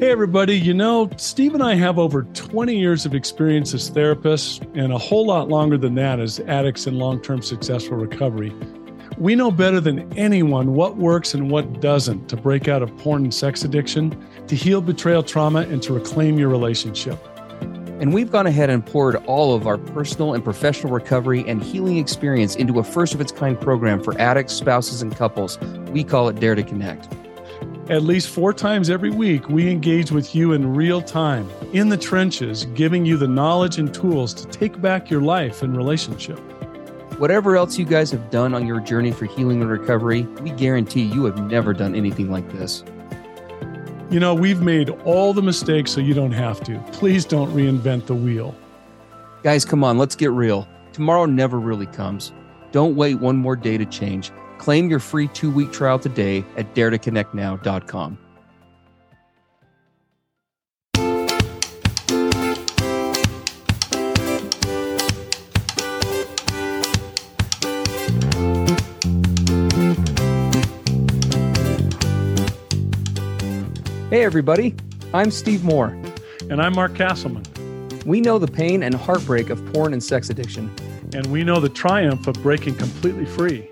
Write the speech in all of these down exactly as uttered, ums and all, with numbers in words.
Hey, everybody. You know, Steve and I have over twenty years of experience as therapists and a whole lot longer than that as addicts in long-term successful recovery. We know better than anyone what works and what doesn't to break out of porn and sex addiction, to heal betrayal trauma, and to reclaim your relationship. And we've gone ahead and poured all of our personal and professional recovery and healing experience into a first-of-its-kind program for addicts, spouses, and couples. We call it Dare to Connect. At least four times every week, we engage with you in real time, in the trenches, giving you the knowledge and tools to take back your life and relationship. Whatever else you guys have done on your journey for healing and recovery, we guarantee you have never done anything like this. You know, we've made all the mistakes so you don't have to. Please don't reinvent the wheel. Guys, come on, let's get real. Tomorrow never really comes. Don't wait one more day to change. Claim your free two-week trial today at dare to connect now dot com. Hey, everybody. I'm Steve Moore. And I'm Mark Castleman. We know the pain and heartbreak of porn and sex addiction. And we know the triumph of breaking completely free.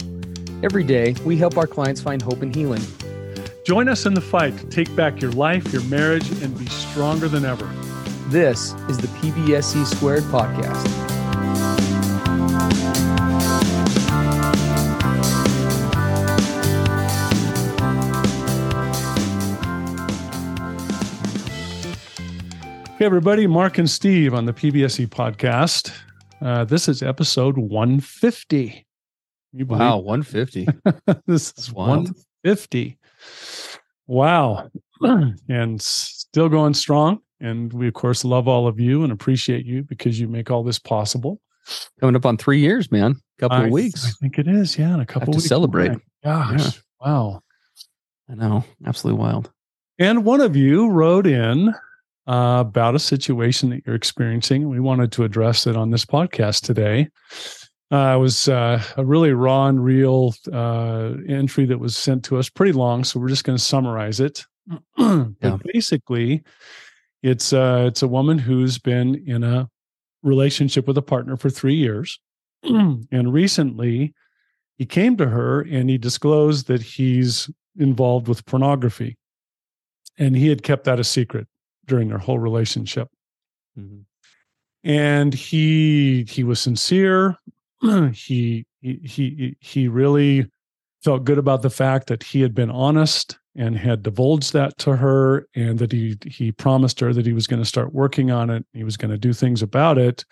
Every day, we help our clients find hope and healing. Join us in the fight to take back your life, your marriage, and be stronger than ever. This is the P B S E Squared Podcast. Hey, everybody. Mark and Steve on the P B S E Podcast. Uh, this is episode one fifty. You believe? Wow, one fifty. This is wild. one fifty. Wow. And still going strong. And we, of course, love all of you and appreciate you because you make all this possible. Coming up on three years, man. A couple I, of weeks. I think it is. Yeah, in a couple of weeks. To celebrate. Gosh, yeah. Wow. I know. Absolutely wild. And one of you wrote in uh, about a situation that you're experiencing. We wanted to address it on this podcast today. Uh, it was uh, a really raw and real uh, entry that was sent to us, pretty long, so we're just going to summarize it. Yeah. Basically, it's uh, it's a woman who's been in a relationship with a partner for three years, and recently he came to her and he disclosed that he's involved with pornography, and he had kept that a secret during their whole relationship. Mm-hmm. And he he was sincere. He, he he he really felt good about the fact that he had been honest and had divulged that to her, and that he he promised her that he was going to start working on it. He was going to do things about it.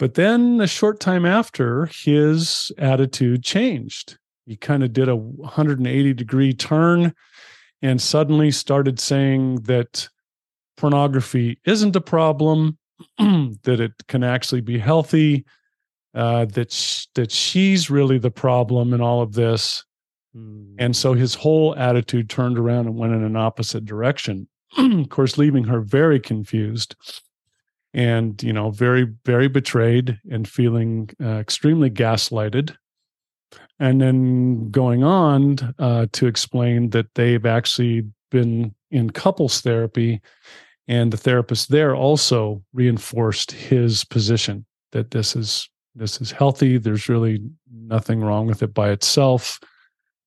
But then a short time after, his attitude changed. He kind of did a one hundred eighty degree turn and suddenly started saying that pornography isn't a problem, that it can actually be healthy. Uh, that sh- that she's really the problem in all of this. Mm. And so his whole attitude turned around and went in an opposite direction, of course, leaving her very confused and, you know, very, very betrayed and feeling uh, extremely gaslighted. And then going on uh, to explain that they've actually been in couples therapy, and the therapist there also reinforced his position that this is This is healthy. There's really nothing wrong with it by itself,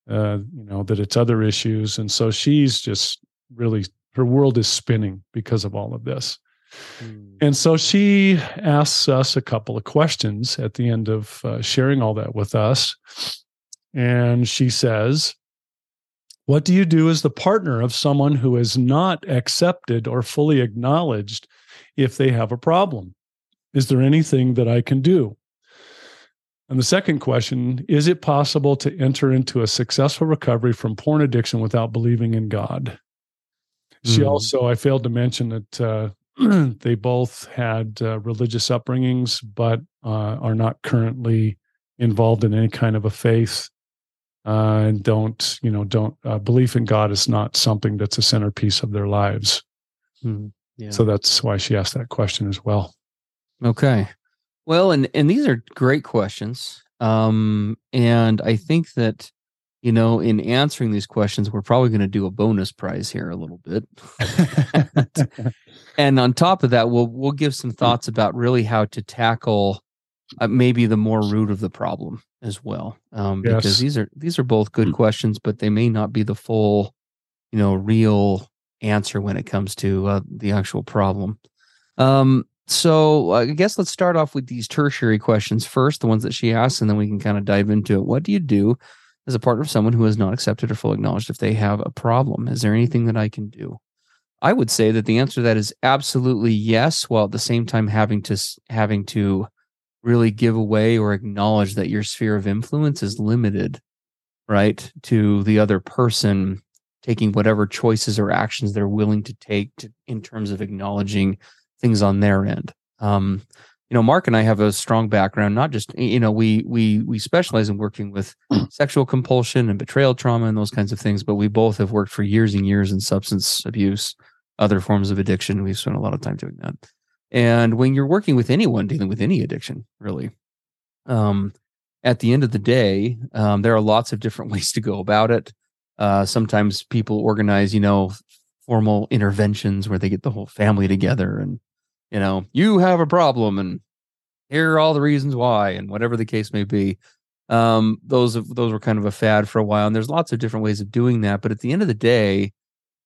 uh, you know, that it's other issues. And so she's just really, her world is spinning because of all of this. Mm. And so she asks us a couple of questions at the end of uh, sharing all that with us. And she says, what do you do as the partner of someone who has not accepted or fully acknowledged if they have a problem? Is there anything that I can do? And the second question, is it possible to enter into a successful recovery from porn addiction without believing in God? Mm. She also, I failed to mention that uh, they both had uh, religious upbringings, but uh, are not currently involved in any kind of a faith. Uh, and don't, you know, don't, uh, belief in God is not something that's a centerpiece of their lives. Mm. Yeah. So that's why she asked that question as well. Okay. Well, and, and these are great questions. Um, and I think that you know, in answering these questions, we're probably going to do a bonus prize here a little bit. And on top of that, we'll we'll give some thoughts about really how to tackle uh, maybe the more root of the problem as well, um, yes. because these are these are both good questions, but they may not be the full, you know, real answer when it comes to uh, the actual problem. Um, so I guess let's start off with these tertiary questions first, the ones that she asks, and then we can kind of dive into it. What do you do as a partner of someone who has not accepted or fully acknowledged if they have a problem? Is there anything that I can do? I would say that the answer to that is absolutely yes, while at the same time having to having to really give away or acknowledge that your sphere of influence is limited, right, to the other person taking whatever choices or actions they're willing to take to, in terms of acknowledging things on their end. Um, you know, Mark and I have a strong background, not just, you know, we we we specialize in working with sexual compulsion and betrayal trauma and those kinds of things, but we both have worked for years and years in substance abuse, other forms of addiction. We've spent a lot of time doing that. And when you're working with anyone dealing with any addiction, really, um, at the end of the day, um, there are lots of different ways to go about it. Uh, sometimes people organize, you know, formal interventions where they get the whole family together and, you know, you have a problem and here are all the reasons why and whatever the case may be. Um, those those were kind of a fad for a while, and there's lots of different ways of doing that. But at the end of the day,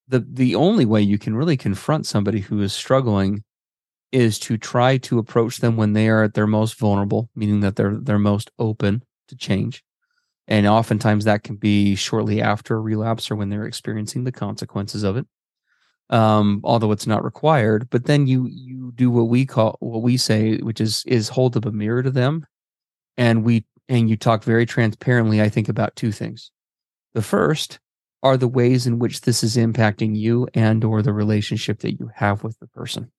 the the only way you can really confront somebody who is struggling is to try to approach them when they are at their most vulnerable, meaning that they're they're most open to change. And oftentimes that can be shortly after a relapse or when they're experiencing the consequences of it, um, although it's not required. But then you you do what we call what we say, which is is hold up a mirror to them, and we and you talk very transparently, I think, about two things. The first are the ways in which this is impacting you and or the relationship that you have with the person.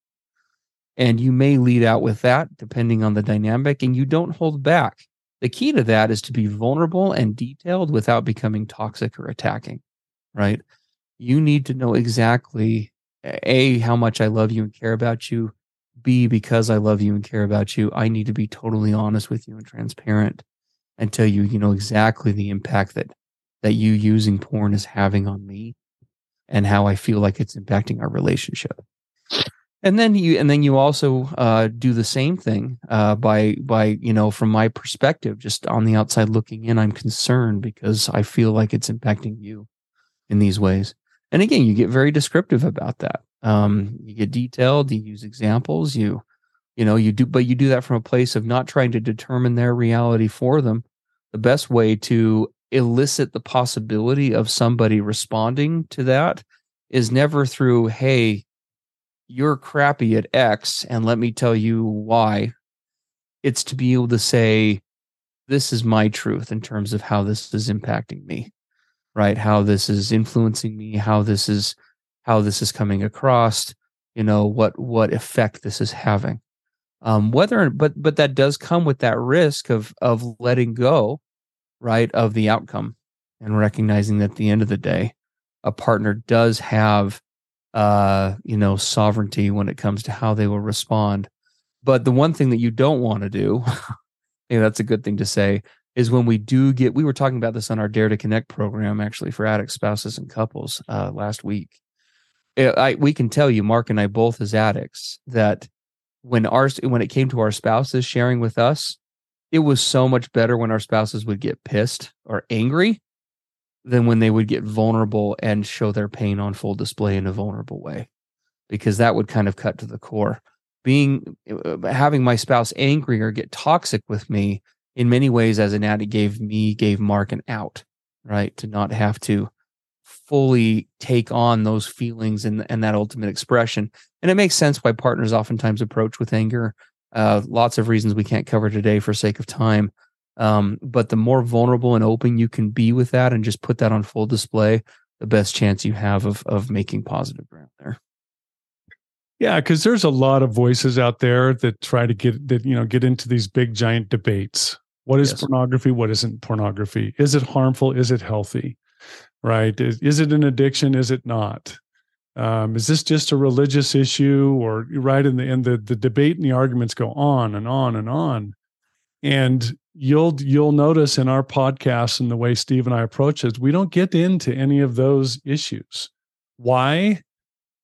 And you may lead out with that depending on the dynamic, and you don't hold back. The key to that is to be vulnerable and detailed without becoming toxic or attacking, right? You need to know exactly, A, how much I love you and care about you. B, because I love you and care about you, I need to be totally honest with you and transparent and tell you, you know, exactly the impact that, that you using porn is having on me and how I feel like it's impacting our relationship. And then you, and then you also uh, do the same thing uh, by by you know, from my perspective, just on the outside looking in, I'm concerned because I feel like it's impacting you in these ways. And again, you get very descriptive about that. Um, you get detailed. You use examples. You, you know, you do, but you do that from a place of not trying to determine their reality for them. The best way to elicit the possibility of somebody responding to that is never through, hey, you're crappy at X, and let me tell you why. It's to be able to say, this is my truth in terms of how this is impacting me, right? How this is influencing me, how this is how this is coming across, you know, what what effect this is having. Um, whether but but that does come with that risk of of letting go, right, of the outcome, and recognizing that at the end of the day, a partner does have Uh, you know, sovereignty when it comes to how they will respond. But the one thing that you don't want to do, and that's a good thing to say, is when we do get, we were talking about this on our Dare to Connect program, actually, for addicts, spouses, and couples uh, last week. It, I, we can tell you, Mark and I both as addicts, that when our, when it came to our spouses sharing with us, it was so much better when our spouses would get pissed or angry than when they would get vulnerable and show their pain on full display in a vulnerable way, because that would kind of cut to the core. Being, having my spouse angry or get toxic with me in many ways as an addict gave me, gave Mark an out, right? To not have to fully take on those feelings and, and that ultimate expression. And it makes sense why partners oftentimes approach with anger. Uh, lots of reasons we can't cover today for sake of time. Um, but the more vulnerable and open you can be with that and just put that on full display, the best chance you have of of making positive ground there. Yeah, because there's a lot of voices out there that try to get that, you know, get into these big giant debates. What is yes. pornography? What isn't pornography? Is it harmful? Is it healthy? Right? Is, is it an addiction? Is it not? Um, is this just a religious issue? Or right in the and the the debate and the arguments go on and on and on. And you'll you'll notice in our podcast and the way Steve and I approach it, we don't get into any of those issues. Why?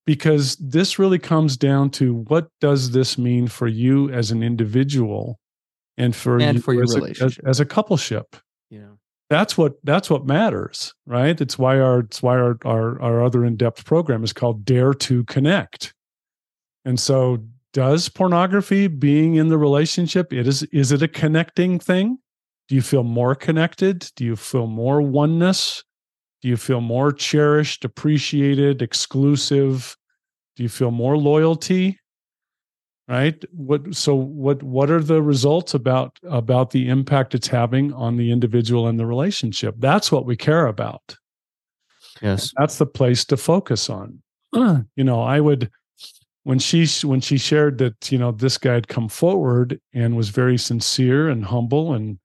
Because this really comes down to what does this mean for you as an individual and for, and you, for your as relationship. A, as, as a coupleship. Yeah. That's what that's what matters, right? It's why our it's why our, our, our other in-depth program is called Dare to Connect. And so does pornography being in the relationship, it is is it a connecting thing? Do you feel more connected? Do you feel more oneness? Do you feel more cherished, appreciated, exclusive? Do you feel more loyalty? Right? What so what what are the results about about the impact it's having on the individual and the relationship? That's what we care about. Yes. And that's the place to focus on. Uh, you know, I would when she when she shared that, you know, this guy had come forward and was very sincere and humble and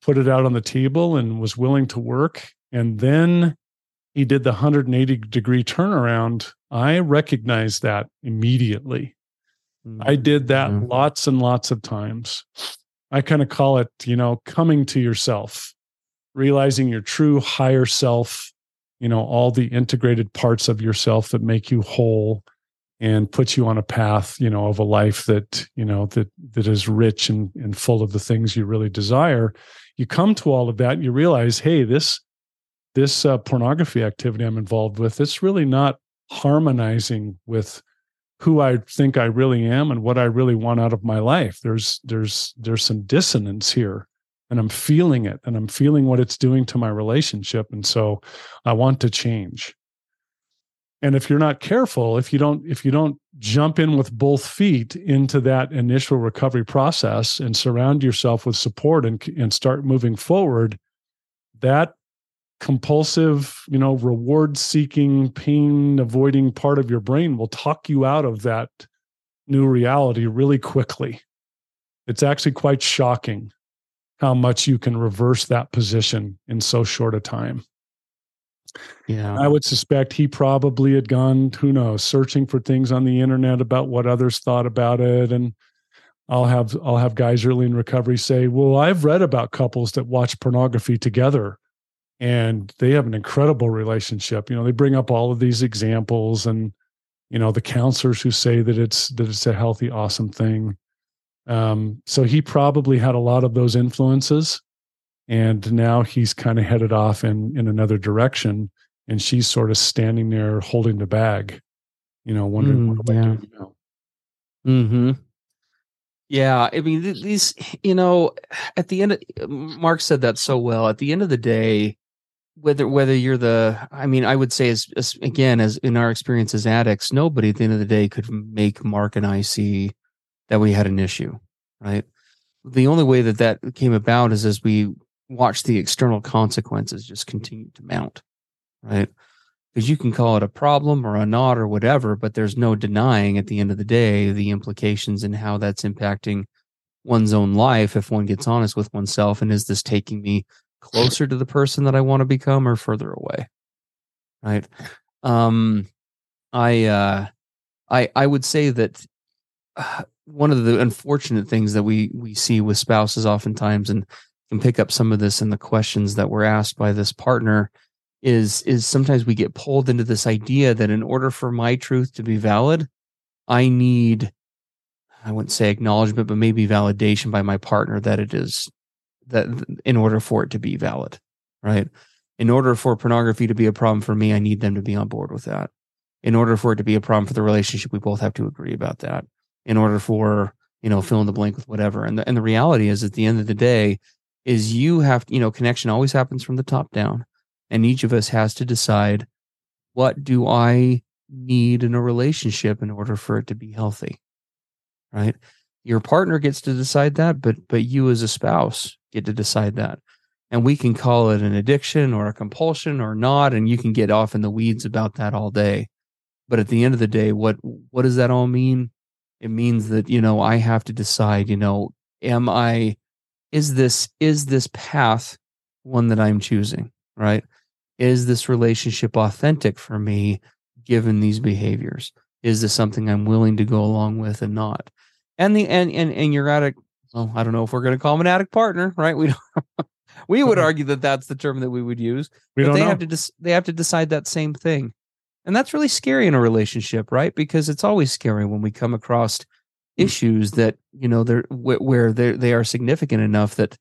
put it out on the table and was willing to work, and then he did the one hundred eighty degree turnaround, I recognized that immediately. I did that mm-hmm. lots and lots of times. I kind of call it, you know, coming to yourself, realizing your true higher self, you know, all the integrated parts of yourself that make you whole and put you on a path, you know, of a life that, you know, that that is rich and, and full of the things you really desire. You come to all of that and you realize, hey, this, this uh, pornography activity I'm involved with, it's really not harmonizing with who I think I really am and what I really want out of my life. There's there's there's some dissonance here, and I'm feeling it, and I'm feeling what it's doing to my relationship, and so I want to change. And if you're not careful, if you don't if you don't jump in with both feet into that initial recovery process and surround yourself with support and and start moving forward, that compulsive, you know, reward-seeking, pain-avoiding part of your brain will talk you out of that new reality really quickly. It's actually quite shocking how much you can reverse that position in so short a time. Yeah, I would suspect he probably had gone, who knows, searching for things on the internet about what others thought about it. And I'll have I'll have guys early in recovery say, "Well, I've read about couples that watch pornography together, and they have an incredible relationship." You know, they bring up all of these examples and, you know, the counselors who say that it's, that it's a healthy, awesome thing. Um, so he probably had a lot of those influences, and now he's kind of headed off in, in another direction. And she's sort of standing there holding the bag, you know, wondering mm, what do I do now? Mm-hmm. Yeah, I mean, these, you know, at the end of, Mark said that so well. At the end of the day, whether whether you're the, I mean, I would say, as, as again, as in our experience as addicts, nobody at the end of the day could make Mark and I see that we had an issue, right? The only way that that came about is as we watched the external consequences just continue to mount, right? Because you can call it a problem or a knot or whatever, but there's no denying at the end of the day the implications and how that's impacting one's own life if one gets honest with oneself. And is this taking me closer to the person that I want to become or further away? Right. Um, I, uh, I, I would say that uh, one of the unfortunate things that we we see with spouses oftentimes, and can pick up some of this in the questions that were asked by this partner, is is sometimes we get pulled into this idea that in order for my truth to be valid, I need, I wouldn't say acknowledgement, but maybe validation by my partner that it is, that in order for it to be valid, right? In order for pornography to be a problem for me, I need them to be on board with that. In order for it to be a problem for the relationship, we both have to agree about that. In order for, you know, fill in the blank with whatever. And the, and the reality is, at the end of the day, is you have, you know, connection always happens from the top down. And each of us has to decide, what do I need in a relationship in order for it to be healthy, right? Your partner gets to decide that, but but you as a spouse get to decide that. And we can call it an addiction or a compulsion or not, and you can get off in the weeds about that all day. But at the end of the day, what what does that all mean? It means that, you know, I have to decide, you know, am I, is this is this path one that I'm choosing, right? Is this relationship authentic for me given these behaviors? Is this something I'm willing to go along with and not? And the and and, and your addict well, I don't know if we're going to call him an addict partner, right? We don't, we would argue that that's the term that we would use. We but don't they know. have to de- they have to decide that same thing. And that's really scary in a relationship, right? Because it's always scary when we come across issues that, you know, they're where they they are significant enough that,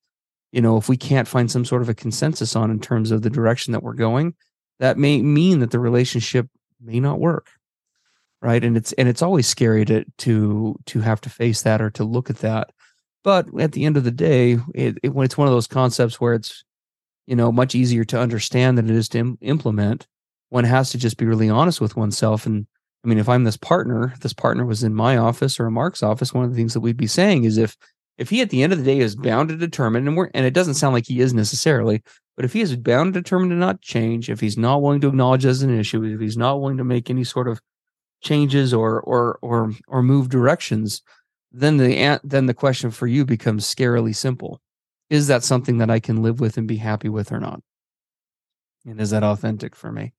you know, if we can't find some sort of a consensus on in terms of the direction that we're going, that may mean that the relationship may not work, right? And it's and it's always scary to to to have to face that or to look at that. But at the end of the day, it, it, it's one of those concepts where it's, you know, much easier to understand than it is to im- implement. One has to just be really honest with oneself. And I mean, if I'm this partner, if this partner was in my office or in Mark's office, one of the things that we'd be saying is if if he at the end of the day is bound to determine, and we're and it doesn't sound like he is necessarily, but if he is bound to determine to not change, if he's not willing to acknowledge as an issue, if he's not willing to make any sort of changes or or or or move directions, then the then the question for you becomes scarily simple: is that something that I can live with and be happy with or not? And is that authentic for me?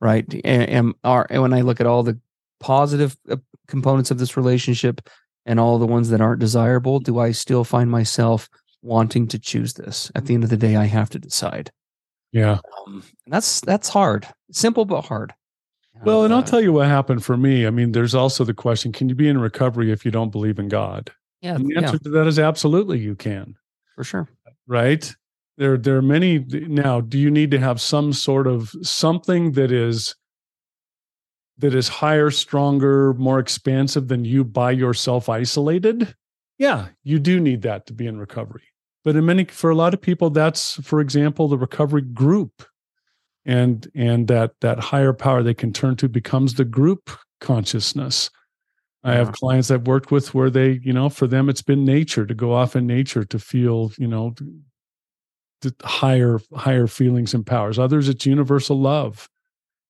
Right? And, and when I look at all the positive components of this relationship and all the ones that aren't desirable, do I still find myself wanting to choose this? At the end of the day, I have to decide. Yeah. Um, and that's, that's hard. Simple, but hard. Well, and I'll tell you what happened for me. I mean, there's also the question, can you be in recovery if you don't believe in God? Yeah. And the answer yeah. to that is absolutely you can. For sure. Right? There, there are many. Now, do you need to have some sort of something that is that is higher, stronger, more expansive than you by yourself isolated? Yeah, you do need that to be in recovery. But in many, for a lot of people, that's, for example, the recovery group, and and that that higher power they can turn to becomes the group consciousness. I have clients I've worked with where they, you know, for them, it's been nature, to go off in nature to feel, you know, to higher, higher feelings and powers. Others, it's universal love.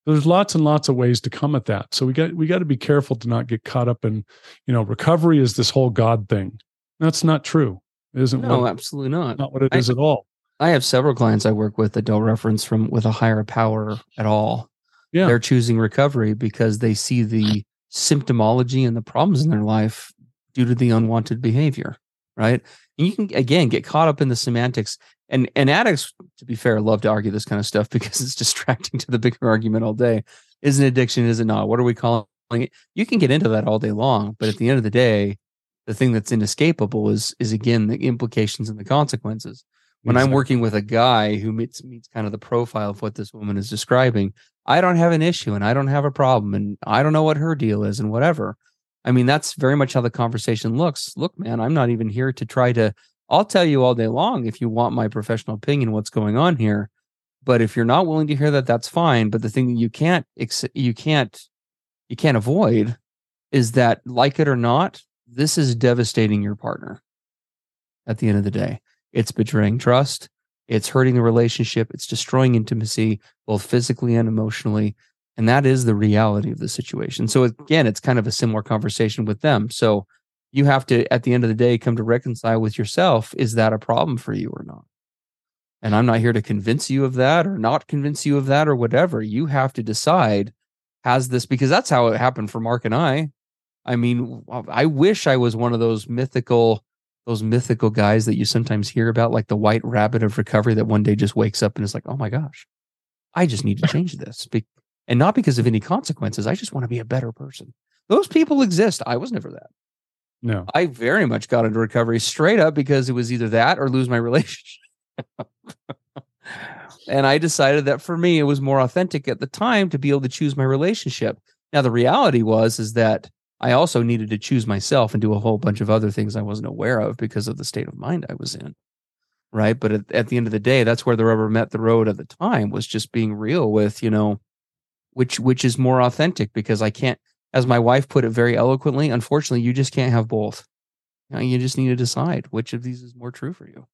There's lots and lots of ways to come at that. So we got we got to be careful to not get caught up in, you know, recovery is this whole God thing. That's not true. It isn't. No, what, absolutely not. Not what it I, is at all. I have several clients I work with that don't reference from with a higher power at all. Yeah, they're choosing recovery because they see the symptomology and the problems in their life due to the unwanted behavior. Right, and you can again get caught up in the semantics. And and addicts, to be fair, love to argue this kind of stuff because it's distracting to the bigger argument all day. Is it an addiction? Is it not? What are we calling it? You can get into that all day long, but at the end of the day, the thing that's inescapable is is again the implications and the consequences. When exactly. I'm working with a guy who meets meets kind of the profile of what this woman is describing, I don't have an issue and I don't have a problem and I don't know what her deal is and whatever. I mean, that's very much how the conversation looks. Look, man, I'm not even here to try to. I'll tell you all day long if you want my professional opinion what's going on here, but if you're not willing to hear that, that's fine. But the thing that you can't you can't you can't avoid is that, like it or not, this is devastating your partner. At the end of the day, it's betraying trust, it's hurting the relationship, it's destroying intimacy, both physically and emotionally, and that is the reality of the situation. So again, it's kind of a similar conversation with them. So you have to, at the end of the day, come to reconcile with yourself, is that a problem for you or not? And I'm not here to convince you of that or not convince you of that or whatever. You have to decide, has this, because that's how it happened for Mark and I. I mean, I wish I was one of those mythical, those mythical guys that you sometimes hear about, like the white rabbit of recovery that one day just wakes up and is like, oh my gosh, I just need to change this. And not because of any consequences. I just want to be a better person. Those people exist. I was never that. No, I very much got into recovery straight up because it was either that or lose my relationship. And I decided that for me, it was more authentic at the time to be able to choose my relationship. Now, the reality was, is that I also needed to choose myself and do a whole bunch of other things I wasn't aware of because of the state of mind I was in. Right. But at, at the end of the day, that's where the rubber met the road at the time, was just being real with, you know, which, which is more authentic, because I can't. As my wife put it very eloquently, unfortunately, you just can't have both. You know, you just need to decide which of these is more true for you.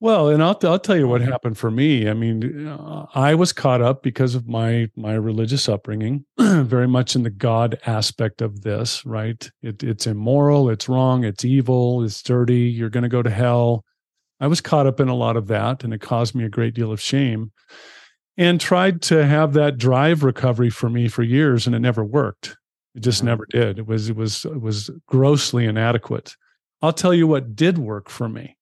Well, and I'll, I'll tell you what happened for me. I mean, I was caught up because of my my religious upbringing, very much in the God aspect of this, right? It, it's immoral, it's wrong, it's evil, it's dirty, you're going to go to hell. I was caught up in a lot of that, and it caused me a great deal of shame, and tried to have that drive recovery for me for years, and it never worked. It just never did. It was, it was, it was grossly inadequate. I'll tell you what did work for me.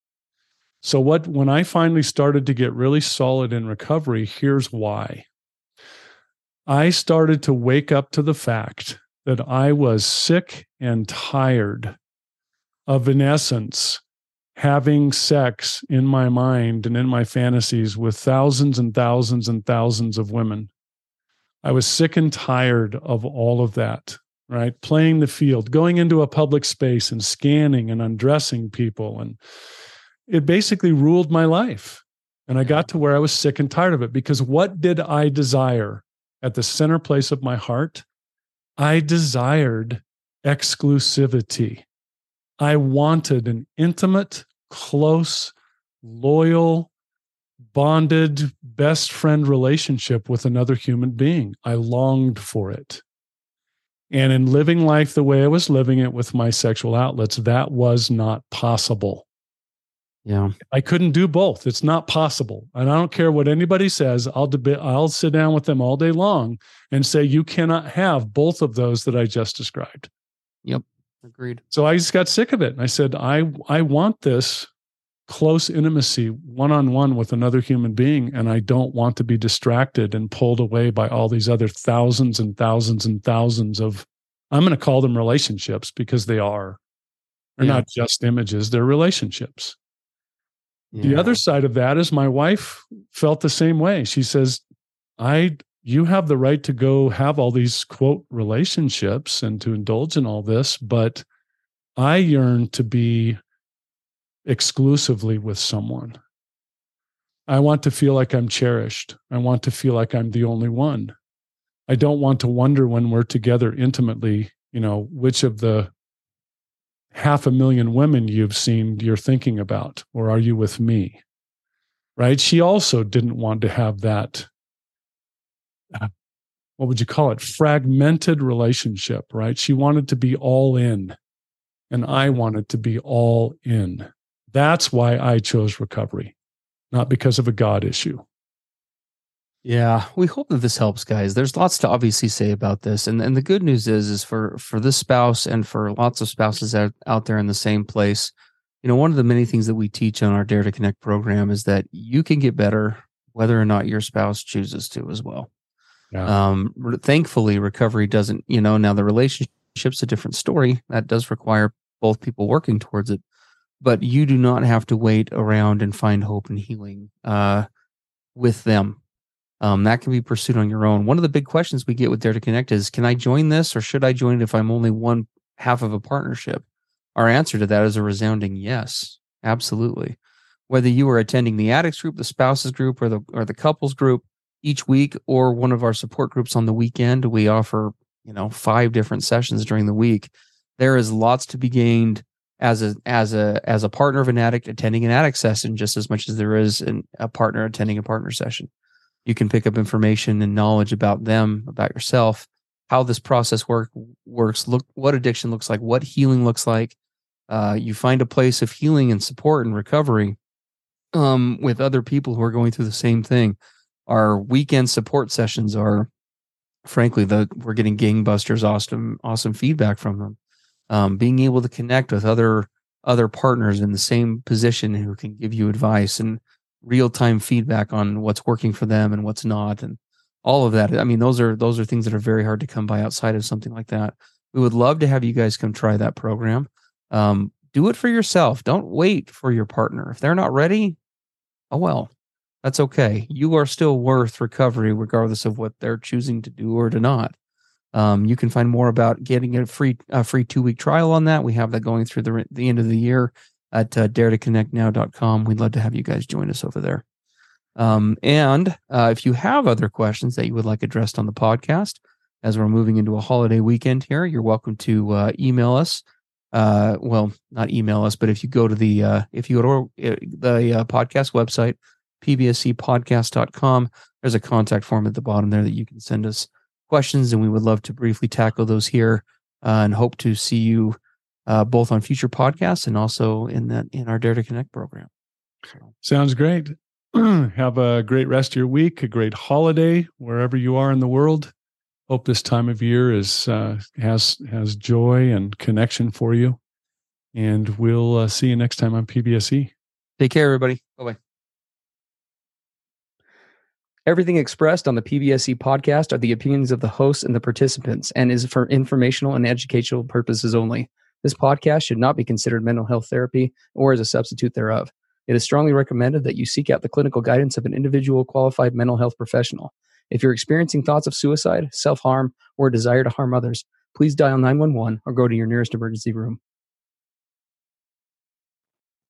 So what, when I finally started to get really solid in recovery, here's why. I started to wake up to the fact that I was sick and tired of, in essence, having sex in my mind and in my fantasies with thousands and thousands and thousands of women. I was sick and tired of all of that, right? Playing the field, going into a public space and scanning and undressing people, and it basically ruled my life. And I got to where I was sick and tired of it, because what did I desire at the center place of my heart? I desired exclusivity. I wanted an intimate, close, loyal, bonded, best friend relationship with another human being. I longed for it. And in living life the way I was living it with my sexual outlets, that was not possible. Yeah, I couldn't do both. It's not possible. And I don't care what anybody says. I'll debate, I'll sit down with them all day long and say, you cannot have both of those that I just described. Yep. Agreed. So I just got sick of it. And I said, I, I want this close intimacy one-on-one with another human being. And I don't want to be distracted and pulled away by all these other thousands and thousands and thousands of, I'm going to call them relationships, because they are, they're yeah. not just images, they're relationships. Yeah. The other side of that is my wife felt the same way. She says, I, you have the right to go have all these, quote, relationships and to indulge in all this, but I yearn to be exclusively with someone. I want to feel like I'm cherished. I want to feel like I'm the only one. I don't want to wonder when we're together intimately, you know, which of the half a million women you've seen you're thinking about, or are you with me? Right? She also didn't want to have that, uh, what would you call it? Fragmented relationship, right? She wanted to be all in, and I wanted to be all in. That's why I chose recovery, not because of a God issue. Yeah, we hope that this helps, guys. There's lots to obviously say about this. And and the good news is, is for, for this spouse and for lots of spouses out, out there in the same place, you know, one of the many things that we teach on our Dare to Connect program is that you can get better whether or not your spouse chooses to as well. Yeah. Um, thankfully, recovery doesn't, you know, now the relationship's a different story. That does require both people working towards it. But you do not have to wait around and find hope and healing uh, with them. Um, that can be pursued on your own. One of the big questions we get with Dare to Connect is, can I join this, or should I join it if I'm only one half of a partnership? Our answer to that is a resounding yes, absolutely. Whether you are attending the addicts group, the spouses group, or the or the couples group each week, or one of our support groups on the weekend, we offer, you know, five different sessions during the week. There is lots to be gained as a as a as a partner of an addict attending an addict session, just as much as there is an, a partner attending a partner session. You can pick up information and knowledge about them, about yourself, how this process work, works, look what addiction looks like, what healing looks like. Uh, you find a place of healing and support and recovery um, with other people who are going through the same thing. Our weekend support sessions are, frankly, the we're getting gangbusters, awesome, awesome feedback from them. Um, being able to connect with other other partners in the same position who can give you advice and real-time feedback on what's working for them and what's not, and all of that. I mean, those are those are things that are very hard to come by outside of something like that. We would love to have you guys come try that program. Um, do it for yourself. Don't wait for your partner. If they're not ready, oh well, that's okay. You are still worth recovery regardless of what they're choosing to do or to not. Um, you can find more about getting a free a free two-week trial on that. We have that going through the, the end of the year at uh, dare to connect now dot com. We'd love to have you guys join us over there. Um, and uh, if you have other questions that you would like addressed on the podcast, as we're moving into a holiday weekend here, you're welcome to uh, email us. Uh, well, not email us, but if you go to the uh, if you go to our, uh, the uh, podcast website, p b s c podcast dot com, there's a contact form at the bottom there that you can send us questions, and we would love to briefly tackle those here uh, and hope to see you Uh, both on future podcasts and also in that in our Dare to Connect program. So. Sounds great. Have a great rest of your week, a great holiday wherever you are in the world. Hope this time of year is uh, has has joy and connection for you. And we'll uh, see you next time on P B S E. Take care, everybody. Bye-bye. Everything expressed on the P B S E podcast are the opinions of the hosts and the participants and is for informational and educational purposes only. This podcast should not be considered mental health therapy or as a substitute thereof. It is strongly recommended that you seek out the clinical guidance of an individual qualified mental health professional. If you're experiencing thoughts of suicide, self-harm, or a desire to harm others, please dial nine one one or go to your nearest emergency room.